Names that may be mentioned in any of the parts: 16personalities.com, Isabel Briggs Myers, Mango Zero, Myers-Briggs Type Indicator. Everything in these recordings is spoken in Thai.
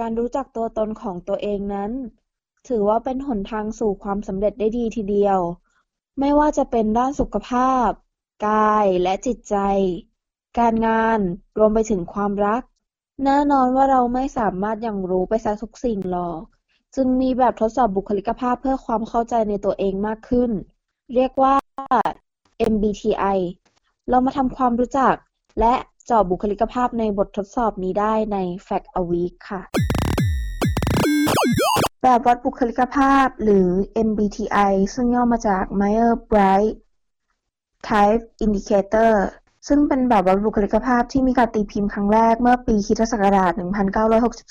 การรู้จักตัวตนของตัวเองนั้นถือว่าเป็นหนทางสู่ความสำเร็จได้ดีทีเดียวไม่ว่าจะเป็นด้านสุขภาพกายและจิตใจการงานรวมไปถึงความรักแน่นอนว่าเราไม่สามารถอย่างรู้ไปซะทุกสิ่งหรอกจึงมีแบบทดสอบบุคลิกภาพเพื่อความเข้าใจในตัวเองมากขึ้นเรียกว่า MBTI เรามาทำความรู้จักและเจาะบุคลิกภาพในบททดสอบนี้ได้ใน Fact a Week ค่ะแบบวัดบุคลิกภาพหรือ MBTI ซึ่งย่อมาจาก Myers-Briggs Type Indicator ซึ่งเป็นแบบวัดบุคลิกภาพที่มีการตีพิมพ์ครั้งแรกเมื่อปีค.ศ.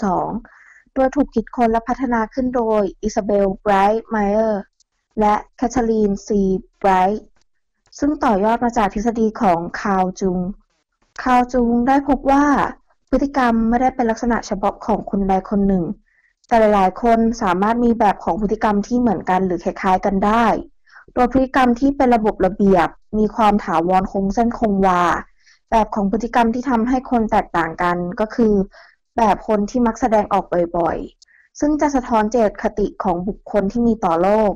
1962 โดยถูกคิดค้นและพัฒนาขึ้นโดย Isabel Briggs Myers และ Katharine S. Briggs ซึ่งต่อยอดมาจากทฤษฎีของคาวจุงได้พบว่าพฤติกรรมไม่ได้เป็นลักษณะเฉพาะของคนใดคนหนึ่งแต่หลายๆคนสามารถมีแบบของพฤติกรรมที่เหมือนกันหรือคล้ายๆกันได้โดยพฤติกรรมที่เป็นระบบระเบียบมีความถาวรคงเส้นคงวาแบบของพฤติกรรมที่ทำให้คนแตกต่างกันก็คือแบบคนที่มักแสดงออกบ่อยๆซึ่งจะสะท้อนเจตคติของบุคคลที่มีต่อโลก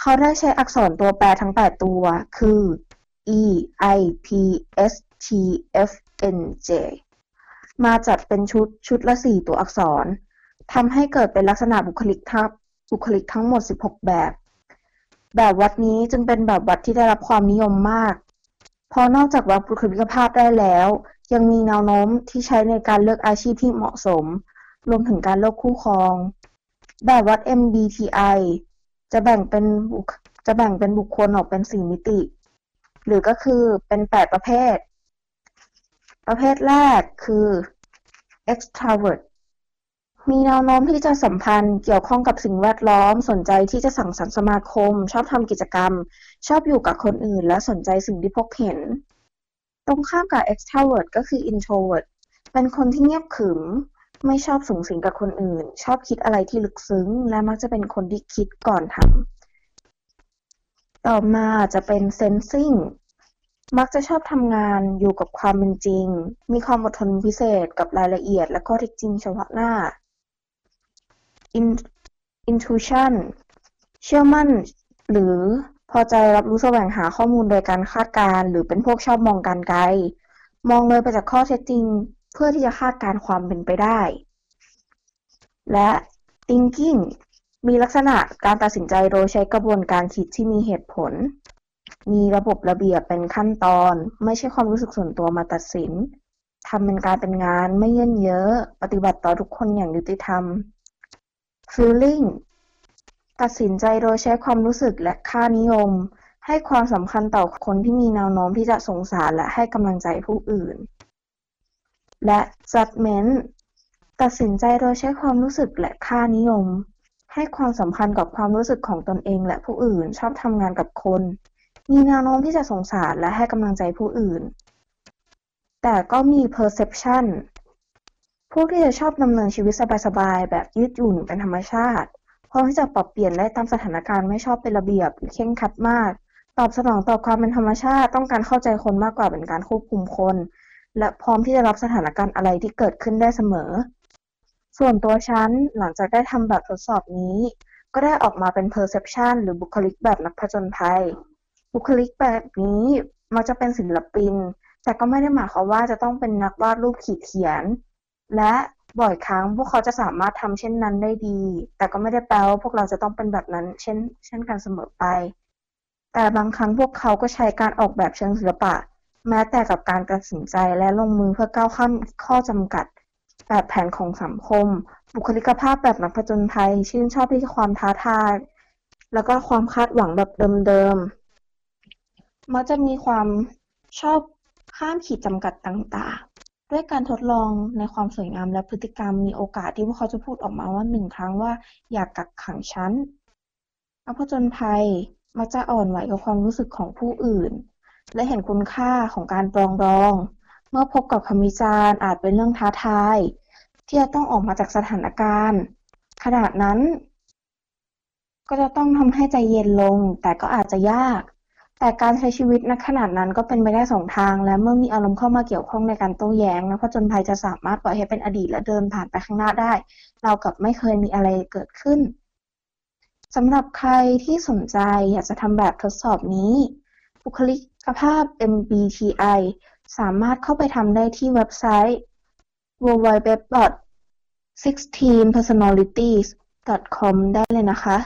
เขาได้ใช้อักษรตัวแปรทั้ง8ตัวคือ E I P S T F N J มาจัดเป็นชุดละ4ตัวอักษรทำให้เกิดเป็นลักษณะบุคลิกทั้งหมด16แบบวัดนี้จึงเป็นแบบวัดที่ได้รับความนิยมมากพอนอกจากวัดบุคลิกภาพได้แล้วยังมีแนวโน้มที่ใช้ในการเลือกอาชีพที่เหมาะสมรวมถึงการเลือกคู่ครองแบบวัด MBTI จะแบ่งเป็นบุคคลออกเป็น4มิติหรือก็คือเป็น8ประเภทแรกคือ extravertมีแนวโน้มที่จะสัมพันธ์เกี่ยวข้องกับสิ่งแวดล้อมสนใจที่จะสังสรรค์สมาคมชอบทำกิจกรรมชอบอยู่กับคนอื่นและสนใจสิ่งที่พบเห็นตรงข้ามกับ extravert ก็คือ introvert เป็นคนที่เงียบขรึมไม่ชอบสุงสิงกับคนอื่นชอบคิดอะไรที่ลึกซึ้งและมักจะเป็นคนที่คิดก่อนทำต่อมาจะเป็น sensing มักจะชอบทำงานอยู่กับความเป็นจริงมีความอดทนพิเศษกับรายละเอียดและข้อเท็จจริงเฉพาะหน้าIntuition เชื่อมั่นหรือพอใจรับรู้แสวงหาข้อมูลโดยการคาดการณ์หรือเป็นพวกชอบมองการไกลมองเลยไปจากข้อเท็จจริงเพื่อที่จะคาดการณ์ความเป็นไปได้และ Thinking มีลักษณะการตัดสินใจโดยใช้กระบวนการคิดที่มีเหตุผลมีระบบระเบียบเป็นขั้นตอนไม่ใช่ความรู้สึกส่วนตัวมาตัดสินทำเป็นการเป็นงานไม่เยินเย้อปฏิบัติต่อทุกคนอย่างยุติธรรมFeeling ตัดสินใจโดยใช้ความรู้สึกและค่านิยมให้ความสำคัญต่อคนที่มีแนวโน้มที่จะสงสารและให้กำลังใจผู้อื่นและ Judgment ตัดสินใจโดยใช้ความรู้สึกและค่านิยมให้ความสำคัญกับความรู้สึกของตนเองและผู้อื่นชอบทำงานกับคนมีแนวโน้มที่จะสงสารและให้กำลังใจผู้อื่นแต่ก็มี Perceptionพวกที่จะชอบดำเนินชีวิตสบายๆแบบยืดหยุ่นเป็นธรรมชาติพร้อมที่จะปรับเปลี่ยนได้ตามสถานการณ์ไม่ชอบเป็นระเบียบเคร่งครัดมากตอบสนองต่อความเป็นธรรมชาติต้องการเข้าใจคนมากกว่าเป็นการควบคุมคนและพร้อมที่จะรับสถานการณ์อะไรที่เกิดขึ้นได้เสมอส่วนตัวฉันหลังจากได้ทำแบบทดสอบนี้ก็ได้ออกมาเป็น perception หรือบุคลิกแบบนักผจญภัยบุคลิกแบบนี้มักจะเป็นศิลปินแต่ก็ไม่ได้หมายความว่าจะต้องเป็นนักวาดรูปขีดเขียนและบ่อยครั้งพวกเขาจะสามารถทำเช่นนั้นได้ดีแต่ก็ไม่ได้แปลว่าพวกเราจะต้องเป็นแบบนั้นเช่นกันเสมอไปแต่บางครั้งพวกเขาก็ใช้การออกแบบเชิงศิลปะแม้แต่กับการตัดสินใจและลงมือเพื่อก้าวข้ามข้อจำกัดแบบแผนของสังคมบุคลิกภาพแบบนักผจญภัยชื่นชอบที่ความท้าทายแล้วก็ความคาดหวังแบบเดิมๆมักจะมีความชอบข้ามขีดจำกัดต่างๆด้วยการทดลองในความสวยงามและพฤติกรรมมีโอกาสที่พวกเขาจะพูดออกมาว่า1ครั้งว่าอยากกักขังฉันนักผจญภัยมักจะอ่อนไหวกับความรู้สึกของผู้อื่นและเห็นคุณค่าของการปรองดองเมื่อพบกับคำวิจารณ์อาจเป็นเรื่องท้าทายที่จะต้องออกมาจากสถานการณ์ขนาดนั้นก็จะต้องทำให้ใจเย็นลงแต่ก็อาจจะยาก แต่การใช้ชีวิตณขนาดนั้นก็เป็นไปได้สองทางและเมื่อมีอารมณ์เข้ามาเกี่ยวข้องในการโต้แย้งนะผจญภัยจะสามารถปล่อยให้เป็นอดีตและเดินผ่านไปข้างหน้าได้เรากับไม่เคยมีอะไรเกิดขึ้นสำหรับใครที่สนใจอยากจะทำแบบทดสอบนี้บุคลิกภาพ MBTI สามารถเข้าไปทำได้ที่เว็บไซต์ www.16personalities.com ได้เลยนะคะ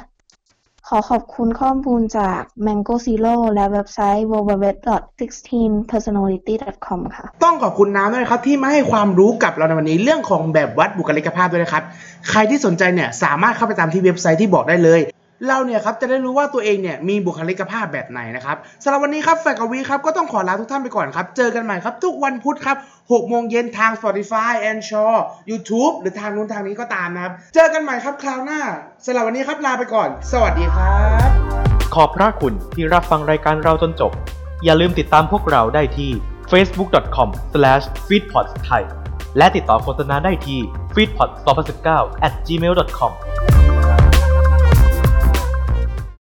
ขอขอบคุณข้อมูลจาก Mango Zero และเว็บไซต์ www.16personalities.com ค่ะต้องขอบคุณน้ำด้วยนะครับที่มาให้ความรู้กับเราในวันนี้เรื่องของแบบวัดบุคลิกภาพด้วยนะครับใครที่สนใจเนี่ยสามารถเข้าไปตามที่เว็บไซต์ที่บอกได้เลยเราเนี่ยครับจะได้รู้ว่าตัวเองเนี่ยมีบุคลิกภาพแบบไหนนะครับสำหรับวันนี้ครับแฟกกับวีครับก็ต้องขอลาทุกท่านไปก่อนครับเจอกันใหม่ครับทุกวันพุธครับ 18:00 นทาง Spotify and Show YouTube หรือทางนู้นทางนี้ก็ตามนะครับเจอกันใหม่ครับคราวหน้าสำหรับวันนี้ครับลาไปก่อนสวัสดีครับขอบพระคุณที่รับฟังรายการเราจนจบอย่าลืมติดตามพวกเราได้ที่ facebook.com/feedpodthai และติดต่อโฆษณาได้ที่ feedpod2019@gmail.com